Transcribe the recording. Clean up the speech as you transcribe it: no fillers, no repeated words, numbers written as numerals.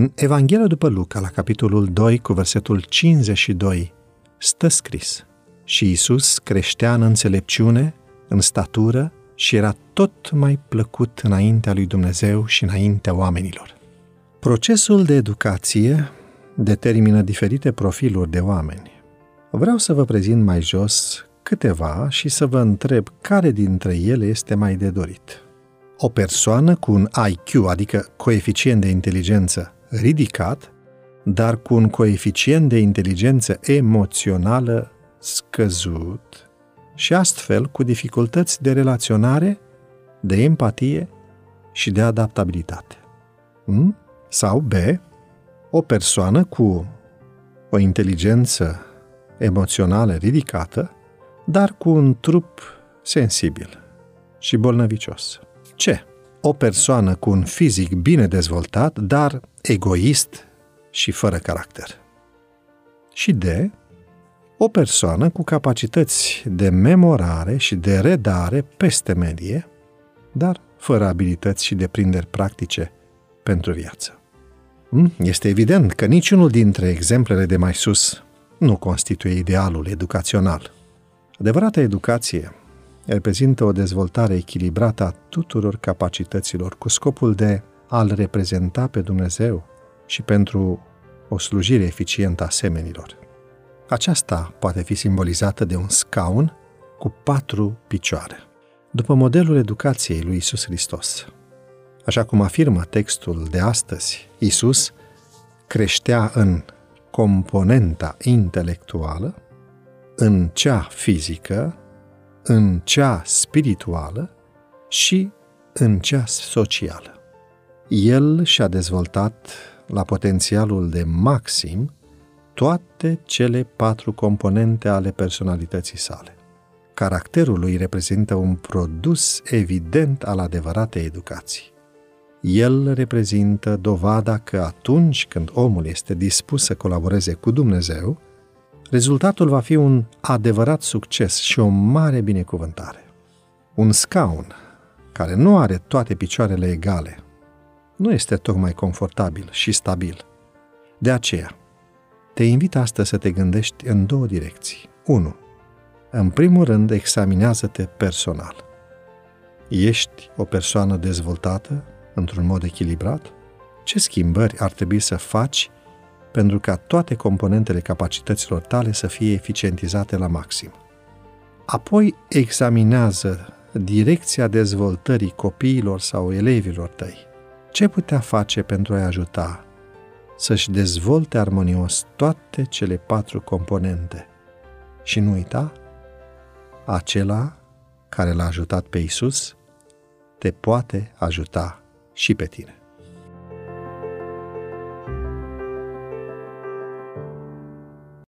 În Evanghelia după Luca, la capitolul 2, cu versetul 52, stă scris: și Iisus creștea în înțelepciune, în statură și era tot mai plăcut înaintea lui Dumnezeu și înaintea oamenilor. Procesul de educație determină diferite profiluri de oameni. Vreau să vă prezint mai jos câteva și să vă întreb care dintre ele este mai de dorit. O persoană cu un IQ, adică coeficient de inteligență ridicat, dar cu un coeficient de inteligență emoțională scăzut și astfel cu dificultăți de relaționare, de empatie și de adaptabilitate. Sau B, o persoană cu o inteligență emoțională ridicată, dar cu un trup sensibil și bolnăvicios. C, o persoană cu un fizic bine dezvoltat, dar egoist și fără caracter. Și D, o persoană cu capacități de memorare și de redare peste medie, dar fără abilități și deprinderi practice pentru viață. Este evident că niciunul dintre exemplele de mai sus nu constituie idealul educațional. Adevărata educație reprezintă o dezvoltare echilibrată a tuturor capacităților cu scopul de a-L reprezenta pe Dumnezeu și pentru o slujire eficientă a semenilor. Aceasta poate fi simbolizată de un scaun cu 4 picioare, după modelul educației lui Iisus Hristos. Așa cum afirmă textul de astăzi, Iisus creștea în componenta intelectuală, în cea fizică, în cea spirituală și în cea socială. El și-a dezvoltat la potențialul de maxim toate cele 4 componente ale personalității sale. Caracterul lui reprezintă un produs evident al adevăratei educații. El reprezintă dovada că atunci când omul este dispus să colaboreze cu Dumnezeu, rezultatul va fi un adevărat succes și o mare binecuvântare. Un scaun care nu are toate picioarele egale nu este tocmai confortabil și stabil. De aceea, te invit astăzi să te gândești în 2 direcții. 1. În primul rând, examinează-te personal. Ești o persoană dezvoltată într-un mod echilibrat? Ce schimbări ar trebui să faci pentru ca toate componentele capacităților tale să fie eficientizate la maxim? Apoi examinează direcția dezvoltării copiilor sau elevilor tăi. Ce putea face pentru a-i ajuta să-și dezvolte armonios toate cele 4 componente? Și nu uita, acela care l-a ajutat pe Iisus te poate ajuta și pe tine.